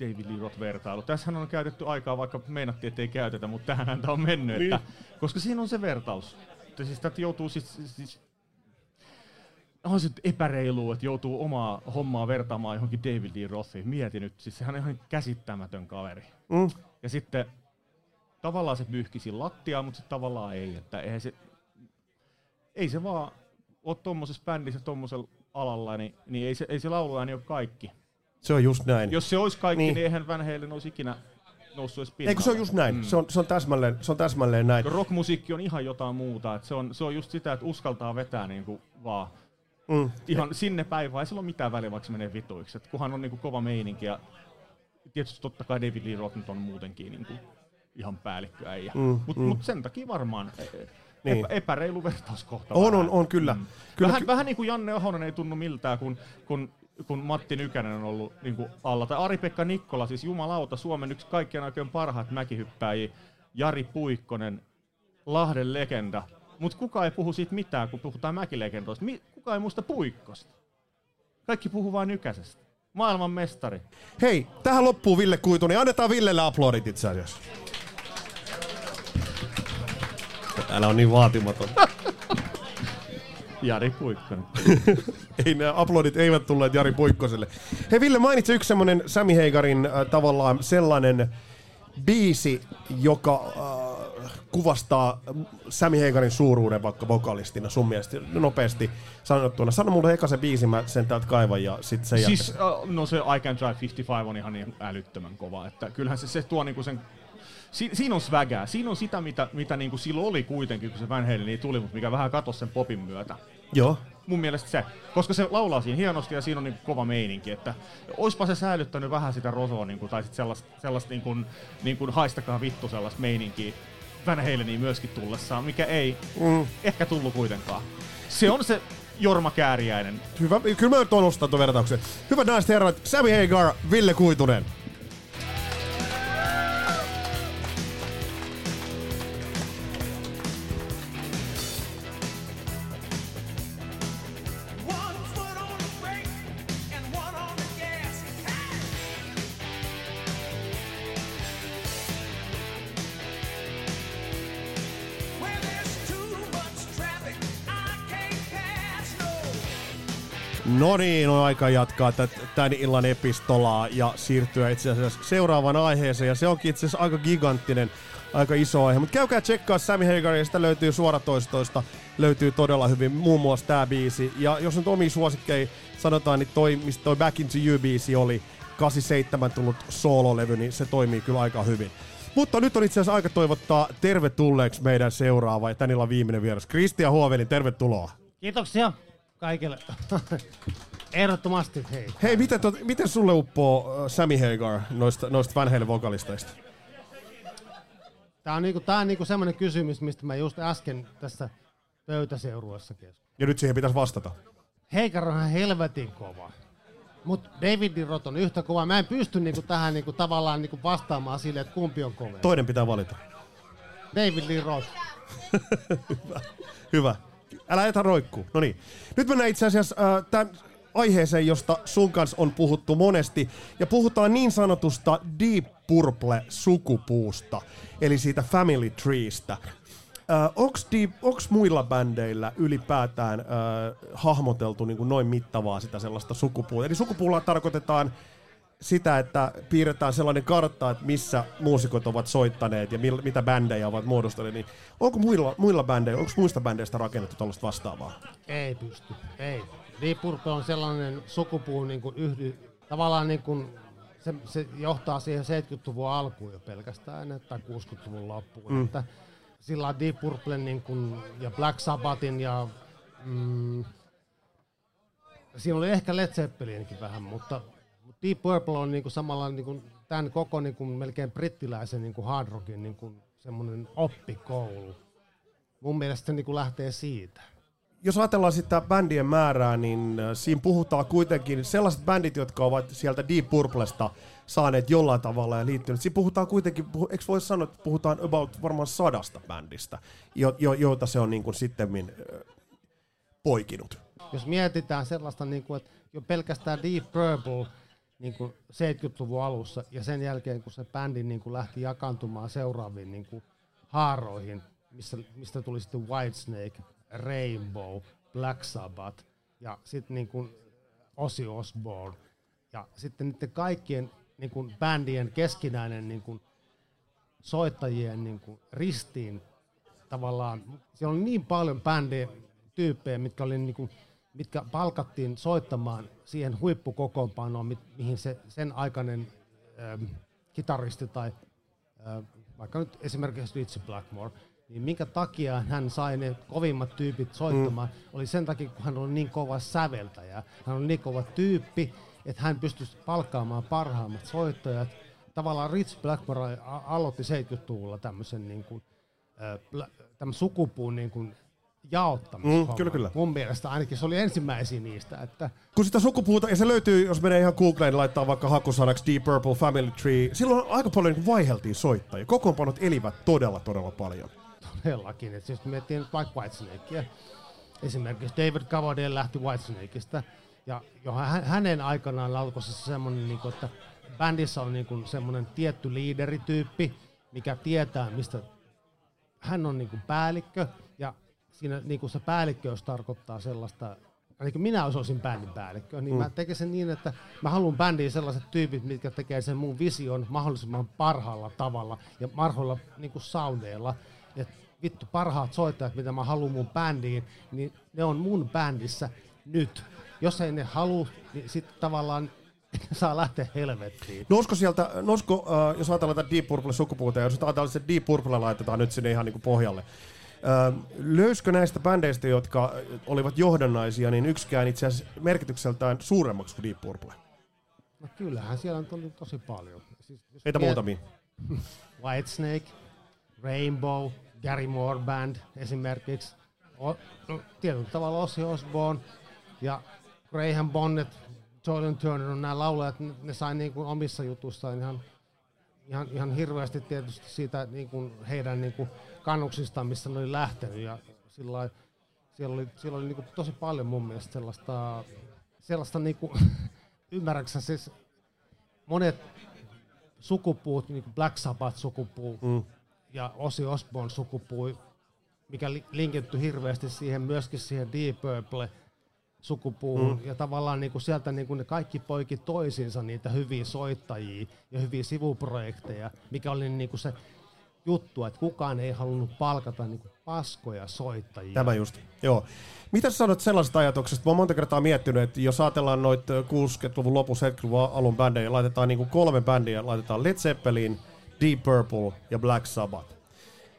David Lee Roth-vertailu. Tässähän on käytetty aikaa, vaikka meinattiin, ettei käytetä, mutta tähän häntä on mennyt. Niin. Että, koska siinä on se vertaus. Te siis tätä joutuu siis... siis on se epäreilu, että joutuu omaa hommaa vertaamaan johonkin David Lee Rothiin. Mieti nyt, siis sehän on ihan käsittämätön kaveri. Mm. Ja sitten tavallaan se pyyhkisi lattiaa, mutta sitten tavallaan ei. Että eihän se, ei se vaan ole tuommoisessa bändissä, tuommoisella alalla, niin, niin ei se, ei se lauluääni ole kaikki. Se on just näin. Jos se olisi kaikki, niin, niin eihän Van Halen olisi ikinä noussut edes pinnalle. Eikö se on just näin. Mm. Se, on, se, on täsmälleen, se on täsmälleen näin. Rockmusiikki on ihan jotain muuta. Se on, se on just sitä, että uskaltaa vetää niinku vaan mm. ihan ja. sinne päin, vaan ei sillä ole mitään väliä, vaikka se menee vituiksi. Et kunhan on niinku kova meininki. Ja tietysti totta kai David Lee Roth on muutenkin niinku ihan päällikköäijä. Mm. Mutta mm. mut sen takia varmaan... Niin. Epäreilu vertauskohta. On, on, on, kyllä. Mm. kyllä vähän, ky- vähän niin kuin Janne Ahonen ei tunnu miltään, kun, kun, kun Matti Nykänen on ollut niin kuin alla. Tai Ari-Pekka Nikkola, siis jumalauta, Suomen yksi kaikkien aikojen parhaat mäkihyppääjiä, Jari Puikkonen, Lahden legenda. Mutta kukaan ei puhu siitä mitään, kun puhutaan mäkilegendoista. Kukaan ei muista Puikkosta. Kaikki puhuu vain Nykäsestä. Maailman mestari. Hei, tähän loppuu Ville Kuitunen. Annetaan Villelle aplodit itse asiassa. Älä on niin vaatimaton. Jari Puikkonen. Ei, nämä aplodit eivät tulleet Jari Puikkoselle. Hei Ville, mainitsi yksi semmoinen Sammy Hagarin äh, tavallaan sellainen biisi, joka äh, kuvastaa Sammy Hagarin suuruuden vaikka vokalistina sun mielestä nopeasti sanottuna. Sano mulle eka se biisi, mä sen täältä kaivan ja sit sen jälkeen. Siis, uh, no se I Can Drive viisikymmentäviisi on ihan niin älyttömän kova, että kyllähän se, se tuo niinku sen... Si- siinä on svägää. Siinä on sitä, mitä, mitä niinku silloin oli kuitenkin, kun se Van Haleni tuli, mutta mikä vähän katosi sen popin myötä. Joo. Mun mielestä se, koska se laulaa siinä hienosti ja siinä on niinku kova meininki, että oispa se säilyttänyt vähän sitä rosoa niinku, tai sit sellaista sellast niinku, niinku haistakaa vittu sellaista meininkiä Van Haleniin myöskin tullessaan, mikä ei mm. ehkä tullut kuitenkaan. Se on se Jorma Kääriäinen. Hyvä, kyllä mä tuon ostan tuon vertauksen. Hyvät naiset herrat, Sammy Hagar, Ville Kuitunen. No niin, on aika jatkaa tämän illan epistolaa ja siirtyä itse asiassa seuraavaan aiheeseen. Ja se onkin itse asiassa aika giganttinen, aika iso aihe. Mutta käykää tsekkaa Sammy Hagaria, sitä löytyy suoratoistoista. Löytyy todella hyvin, muun muassa tämä biisi. Ja jos nyt omia suosikkeja sanotaan, niin toi, mistä toi Back Into You-biisi oli, kahdeksankymmentäseitsemän tullut soololevy, niin se toimii kyllä aika hyvin. Mutta nyt on itse asiassa aika toivottaa tervetulleeksi meidän seuraava ja tän illan viimeinen vieras. Kristian Huovelin, tervetuloa. Kiitoksia. Kaikille. Ehdottomasti hei. Hei, miten, to, miten sulle uppoo Sammy Hagar noista, noista Van Halen vokalisteista? Tää on, niinku, tää on niinku semmoinen kysymys, mistä mä just äsken tässä pöytäseuruessa keskustelin. Ja nyt siihen pitäisi vastata. Hagar on ihan helvetin kova. Mut David Lee Roth on yhtä kova. Mä en pysty niinku tähän niinku tavallaan niinku vastaamaan sille, että kumpi on kovempi. Toinen pitää valita. David Lee Roth. Hyvä. Hyvä. Älä jätä roikkuu. No niin. Nyt mennään itse asiassa äh, tämän aiheeseen, josta sun kanssa on puhuttu monesti. Ja puhutaan niin sanotusta Deep Purple-sukupuusta, eli siitä Family Treestä. Äh, onks, deep, onks muilla bändeillä ylipäätään äh, hahmoteltu niin kuin noin mittavaa sitä sellaista sukupuuta? Eli sukupuulla tarkoitetaan sitä, että piirretään sellainen kartta, että missä muusikot ovat soittaneet ja mil, mitä bändejä ovat muodostaneet, niin onko muilla, muilla bändejä, onko muista bändeistä rakennettu tällaista vastaavaa? Ei pysty, ei. Liipurpe on sellainen sukupuun niin kuin yhdy, tavallaan niin kuin se, se johtaa siihen seitsemänkymmentäluvun alkuun jo pelkästään, että kuusikymmentäluvun loppuun. Mm. Että sillä Deep Purplen niin kuin, ja Black Sabbathin ja mm, siinä oli ehkä Led Zeppelinkin vähän, mutta Deep Purple on niin kuin samalla niin kuin tämän koko niin kuin melkein brittiläisen niin kuin hard rockin niin kuin semmoinen oppikoulu. Mun mielestä se niin kuin lähtee siitä. Jos ajatellaan sitä bändien määrää, niin siinä puhutaan kuitenkin sellaiset bändit, jotka ovat sieltä Deep Purplesta saaneet jollain tavalla ja liittyneet. Siinä puhutaan kuitenkin, eikö voi sanoa, että puhutaan about varmaan sadasta bändistä, jo, jo, joita se on niin kuin sittemmin poikinut. Jos mietitään sellaista, niin kuin, että jo pelkästään Deep Purple niin kuin seitsemänkymmentäluvun alussa ja sen jälkeen, kun se bändi niin kuin lähti jakantumaan seuraaviin niin kuin haaroihin, missä, mistä tuli sitten Whitesnake, Rainbow, Black Sabbath ja sitten niin kuin Ozzy Osbourne. Ja sitten niiden kaikkien niin kuin bändien keskinäinen niin kuin soittajien niin kuin ristiin tavallaan. Siellä on niin paljon bändejä, tyyppejä, mitkä, oli niin kuin, mitkä palkattiin soittamaan siihen huippukokoonpanoon, mihin se, sen aikainen ähm, kitaristi tai äh, vaikka nyt esimerkiksi Ritchie Blackmore, niin minkä takia hän sai ne kovimmat tyypit soittamaan, mm. oli sen takia, kun hän oli niin kova säveltäjä. Hän oli niin kova tyyppi, että hän pystyisi palkkaamaan parhaimmat soittajat. Tavallaan Ritchie Blackmore aloitti seitsemänkymmentäluvulla tämmöisen niin kuin, tämän sukupuun niin kuin jaottamishomman. Mm, kyllä, kyllä. Mun mielestä ainakin se oli ensimmäisiä niistä. Että kun sitä sukupuuta, ja se löytyy, jos menee ihan Googleen, laittaa vaikka hakusanaksi Deep Purple, Family Tree. Silloin aika paljon niin vaiheltiin soittajia. Kokoonpanot elivät todella, todella paljon. Todellakin, että jos miettii nyt vaikka Whitesnakea, esimerkiksi David Coverdale lähti Whitesnakeista, ja johon hänen aikanaan alkoi se semmoinen, että bändissä on semmoinen tietty liiderityyppi, mikä tietää, mistä hän on päällikkö, ja siinä se päällikköys tarkoittaa sellaista, ainakin minä olisin bändin päällikkö, niin mm. mä tekisin niin, että mä haluan bändiin sellaiset tyypit, mitkä tekee sen mun vision mahdollisimman parhaalla tavalla ja marhoilla niin soundeilla. Että vittu parhaat soittajat, mitä mä haluun mun bändiin, niin ne on mun bändissä nyt. Jos ei ne halua, niin sitten tavallaan saa lähteä helvettiin. Nousko sieltä, nousko, äh, jos ajatellaan tätä Deep Purple sukupuuta, ja jos ajatellaan, että Deep Purple laitetaan nyt sinne ihan niin kuin pohjalle. Äh, löysikö näistä bändeistä, jotka olivat johdannaisia, niin yksikään itse asiassa merkitykseltään suuremmaksi kuin Deep Purple? No kyllähän siellä on tullut tosi paljon. Siis, Eitä miet... muutamia. Whitesnake, Rainbow, Gary Moore Band esimerkiksi, o, no, tietyllä tavalla Ozzy Osbourne ja Graham Bonnet, Joel Turner on nämä laulajat, ne, ne sai niin kuin omissa jutuissaan ihan, ihan, ihan hirveästi tietysti siitä niin kuin heidän niin kuin kannuksistaan, missä ne oli lähtenyt ja sillä, siellä oli, siellä oli niin kuin tosi paljon mun mielestä sellaista, sellaista niin kuin ymmärräksä siis monet sukupuut, niin kuin Black Sabbath sukupuu, mm. ja Ozzy Osbourne sukupuu, mikä linkittyi hirveästi siihen, myöskin siihen Deep Purple sukupuuhun. Mm. Ja tavallaan niin kuin sieltä niin kuin ne kaikki poiki toisiinsa niitä hyviä soittajia ja hyviä sivuprojekteja, mikä oli niin kuin se juttu, että kukaan ei halunnut palkata niin kuin paskoja soittajia. Tämä just, joo. Mitä sä sanot sellaisesta ajatuksesta? Mä oon monta kertaa miettinyt, että jos ajatellaan noita kuusikymmentäluvun lopussa, seitsemänkymmentäluvun alun bändejä, laitetaan niin kuin kolme bändiä, laitetaan Led Zeppelin, Deep Purple ja Black Sabbath.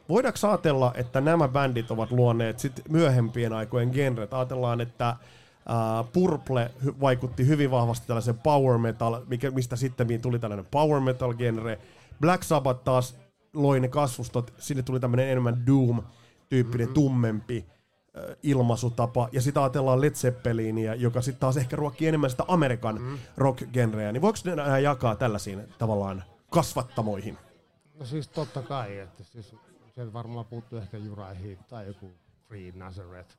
Voidaanko ajatella, että nämä bändit ovat luoneet sit myöhempien aikojen genret? Ajatellaan, että äh, Purple hy- vaikutti hyvin vahvasti tällaisen power metal, mikä, mistä sitten tuli tällainen power metal genre. Black Sabbath taas loi ne kasvustot, sinne tuli tämmöinen enemmän doom-tyyppinen mm-hmm. tummempi äh, ilmaisutapa. Ja sitten ajatellaan Led Zeppelinia, joka sitten taas ehkä ruokkii enemmän sitä Amerikan mm-hmm. rock-genreä. Niin voiko ne nämä jakaa tällaisiin tavallaan kasvattamoihin? No siis totta kai, että siis sieltä varmaan puuttuu ehkä Uriah Heep tai joku Free Nazareth,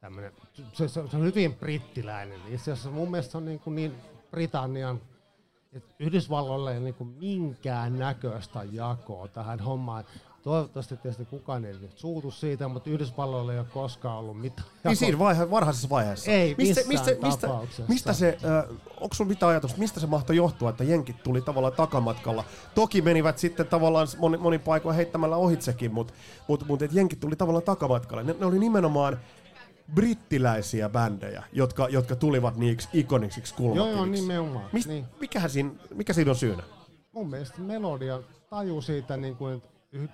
tämmönen. Se, se, se on hyvin brittiläinen, itse asiassa mun mielestä se on niin, niin Britannian, että Yhdysvalloilla ei niin minkään näköistä jakoa tähän hommaan. Toivottavasti tietysti kukaan ei nyt suutu siitä, mutta Yhdysvalloilla ei ole koskaan ollut mitään. Niin siinä vaihe- varhaisessa vaiheessa? Ei mistä, mistä, mistä, mistä se, äh, onko sulla mitään ajatusta, mistä se mahtoi johtua, että jenkit tuli tavallaan takamatkalla? Toki menivät sitten tavallaan monin, monin paikoin heittämällä ohitsekin, mutta mut, mut, jenkit tuli tavallaan takamatkalla. Ne, ne oli nimenomaan brittiläisiä bändejä, jotka, jotka tulivat niiksi ikoniksiksi kulmakiviksiksi. Joo, joo, nimenomaan. Mist, niin. Mikähän siinä, mikä siinä on syynä? Mun mielestä melodia, taju siitä, niin kuin, yh,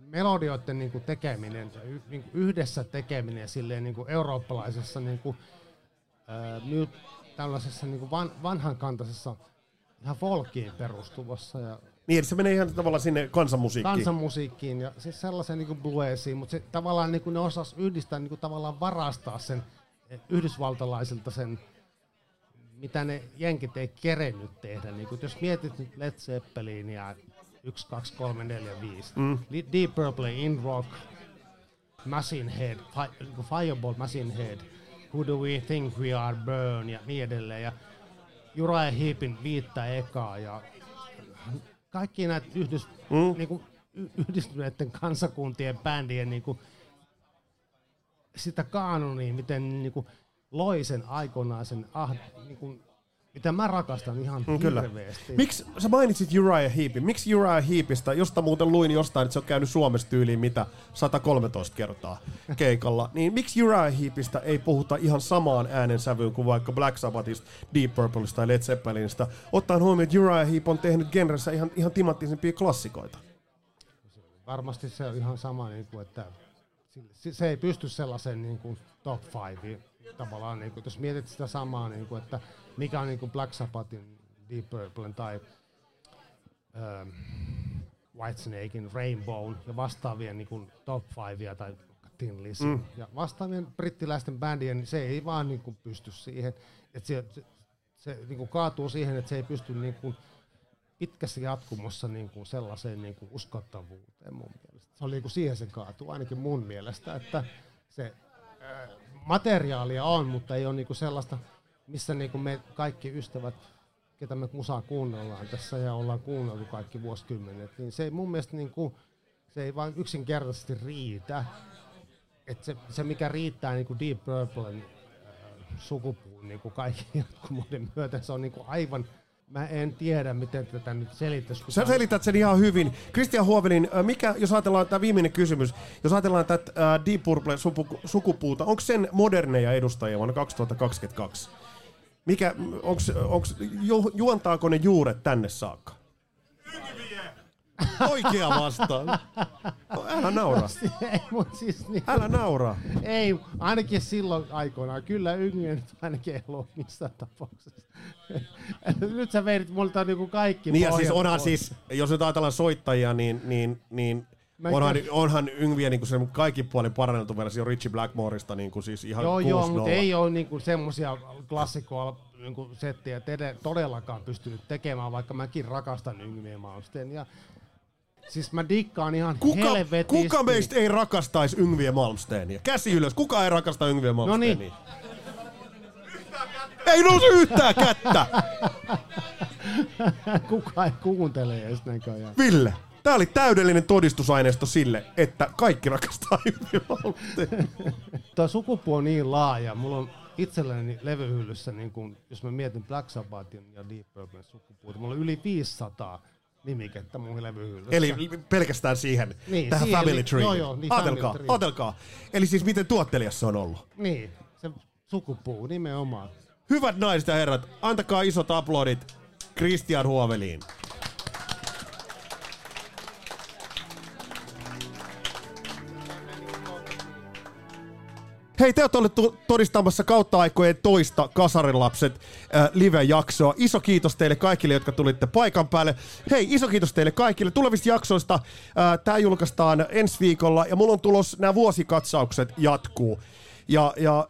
melodioiden niin kuin tekeminen, niin kuin yhdessä tekeminen silleen, niin kuin eurooppalaisessa, niin kuin, äh, tällaisessa niin kuin van, vanhankantaisessa, ihan folkiin perustuvassa. Ja niin, se menee ihan tavallaan sinne kansanmusiikkiin. Kansanmusiikkiin ja siis sellaiseen niin bluesiin, mutta se, tavallaan niin ne osas yhdistää, niin tavallaan varastaa sen yhdysvaltalaisilta sen, mitä ne jenkit ei kerennyt tehdä. Niin kuin, jos mietit nyt Led Zeppelinia, yksi, kaksi, kolme, neljä, viisi, mm. Deep Purple, In Rock, Machine Head, fi, niin Fireball, Machine Head, Who Do We Think We Are, Burn ja niin edelleen. Ja Jura ja Hiipin viittä ekaa ja kaikki näitä yhdys, mm. niinku, yhdistyneiden kansakuntien bändien niinku, sitä kaanonia, miten niinku, loi sen aikoinaan sen ah, niinku, mitä mä rakastan ihan mm, hirveästi. Miksi sä mainitsit Uriah Heepin? Miksi Uriah Heepistä, josta muuten luin jostain, että se on käynyt Suomessa tyyliin mitä sata kolmetoista kertaa keikalla, niin miksi Uriah Heepistä ei puhuta ihan samaan äänensävyyn kuin vaikka Black Sabbathista, Deep Purplesta tai Led Zeppelinistä, ottaen huomioon, että Uriah Heep on tehnyt genressä ihan, ihan timanttisempia klassikoita? Varmasti se on ihan sama, niin kuin, että se ei pysty sellaiseen niin kuin top five tavallaan, niin kuin, jos mietit sitä samaa, niin kuin, että mikä on niin kuin Black Sabbathin, Deep Purplen tai ähm, Whitesnaken, Rainbown ja vastaavien niin kuin top fivea tai Tin Lizzy mm. ja vastaavien brittiläisten bändien, niin se ei vaan niin kuin pysty siihen, että se, se, se niin kuin kaatuu siihen, että se ei pysty niin kuin pitkässä jatkumossa niin kuin sellaiseen niin kuin uskottavuuteen mun mielestä. Se on niin kuin siihen se kaatuu, ainakin mun mielestä, että se äh, materiaalia on, mutta ei ole niin kuin sellaista, missä niin me kaikki ystävät, ketä me musaa kuunnellaan tässä ja ollaan kuunneltu kaikki vuosikymmenet, niin se ei mun mielestä niin kuin, se ei vain yksinkertaisesti riitä. Et se, se mikä riittää niin kuin Deep Purplen äh, sukupuun niin kuin kaiken jatkumoiden myötä, se on niin kuin aivan, mä en tiedä miten tätä nyt selittäisi. Sä selität sen ihan hyvin. Christian Huovelin, mikä, jos ajatellaan tämä viimeinen kysymys, jos ajatellaan tätä äh, Deep Purplen sukupuuta, onko sen moderneja edustajia vuonna kaksituhattakaksikymmentäkaksi? Mikä, onks, onks, ju, juontaako ne juuret tänne saakka? Hyviä! Oikea vastaan. No, älä nauraa. Ei, mut siis niin. Älä nauraa. Ei, ainakin silloin aikoinaan. Kyllä Yngvi nyt ainakin ei ollut missään tapauksessa. Nyt sä veidit multa niinku kaikki. Niin ja siis onhan siis, jos nyt ajatellaan soittajia, niin, niin, niin onhan, onhan Yngviä niinku se kaikki puolin paranneltu versio Richie Blackmoresta niinku siis ihan kuusi nolla. Joo, joo, mutta ei ole niinku semmosia klassikoa niinku settiä todellakaan pystynyt tekemään, vaikka mäkin rakastan Yngviä Malmsteen. Ja siis mä dikkaan ihan kuka, helvetisti. Kuka meistä ei rakastaisi Yngviä Malmsteenia? Käsi ylös, kuka ei rakasta Yngviä Malmsteenia? Ei nousi yhtään kättä! Kuka ei kuuntele edes näköjään. Ville, tää oli täydellinen todistusaineisto sille, että kaikki rakastaa Yngviä Malmsteenia. Tää sukupuu on niin laaja. Mulla on itselleni levyhyllyssä, niin kun, jos mä mietin Black Sabbathin ja Deep Purplen sukupuuta, mulla on yli viisisataa. nimikettä muihin levyhyllyssä. Eli pelkästään siihen, niin, tähän siihen, Family Tree. Joo, joo, niin aatelkaa, family tree. Aatelkaa. Eli siis miten tuottelijassa on ollut? Niin, se sukupuu nimenomaan. Hyvät naiset ja herrat, antakaa isot aplodit Christian Huoveliin. Hei, te olette olleet todistamassa kautta aikojen toista Kasarilapset äh, live-jaksoa. Iso kiitos teille kaikille, jotka tulitte paikan päälle. Hei, iso kiitos teille kaikille tulevista jaksoista. Äh, Tämä julkaistaan ensi viikolla ja mulla on tulos, nämä vuosikatsaukset jatkuu. Ja, ja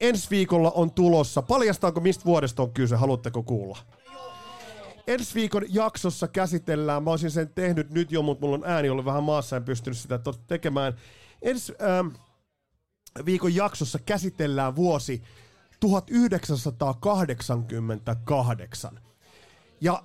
ensi viikolla on tulossa, paljastaanko mistä vuodesta on kyse, haluatteko kuulla? Ensi viikon jaksossa käsitellään, mä olisin sen tehnyt nyt jo, mutta mulla on ääni ollut vähän maassa, en pystynyt sitä tekemään. Ensi... Ähm, Viikon jaksossa käsitellään vuosi tuhatyhdeksänsataakahdeksankymmentäkahdeksan. Ja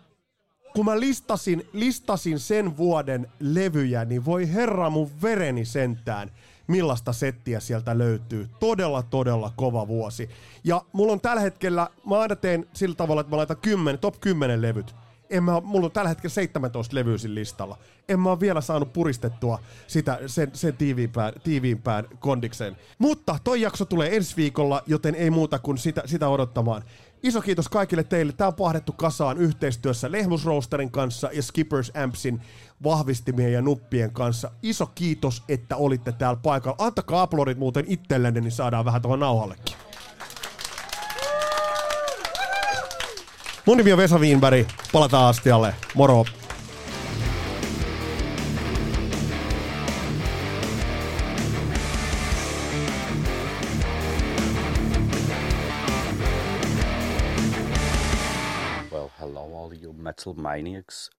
kun mä listasin, listasin sen vuoden levyjä, niin voi herra mun vereni sentään, millaista settiä sieltä löytyy. Todella, todella kova vuosi. Ja mulla on tällä hetkellä, mä aina teen sillä tavalla, että mä laitan kymmenen, top kymmenen levyt En mä, mulla on tällä hetkellä seitsemäntoista levyä siinä listalla. En mä ole vielä saanut puristettua sitä sen, sen tiiviimpään, tiiviimpään kondikseen. Mutta toi jakso tulee ensi viikolla, joten ei muuta kuin sitä, sitä odottamaan. Iso kiitos kaikille teille. Tää on pahdettu kasaan yhteistyössä Lehmusroosterin kanssa ja Skippers Ampsin vahvistimien ja nuppien kanssa. Iso kiitos, että olitte täällä paikalla. Antakaa aplodit muuten itsellenne, niin saadaan vähän tuohon nauhallekin. Mun nimi on Vesa Wienberg. Palataan astialle. Moro! Metal maniacs.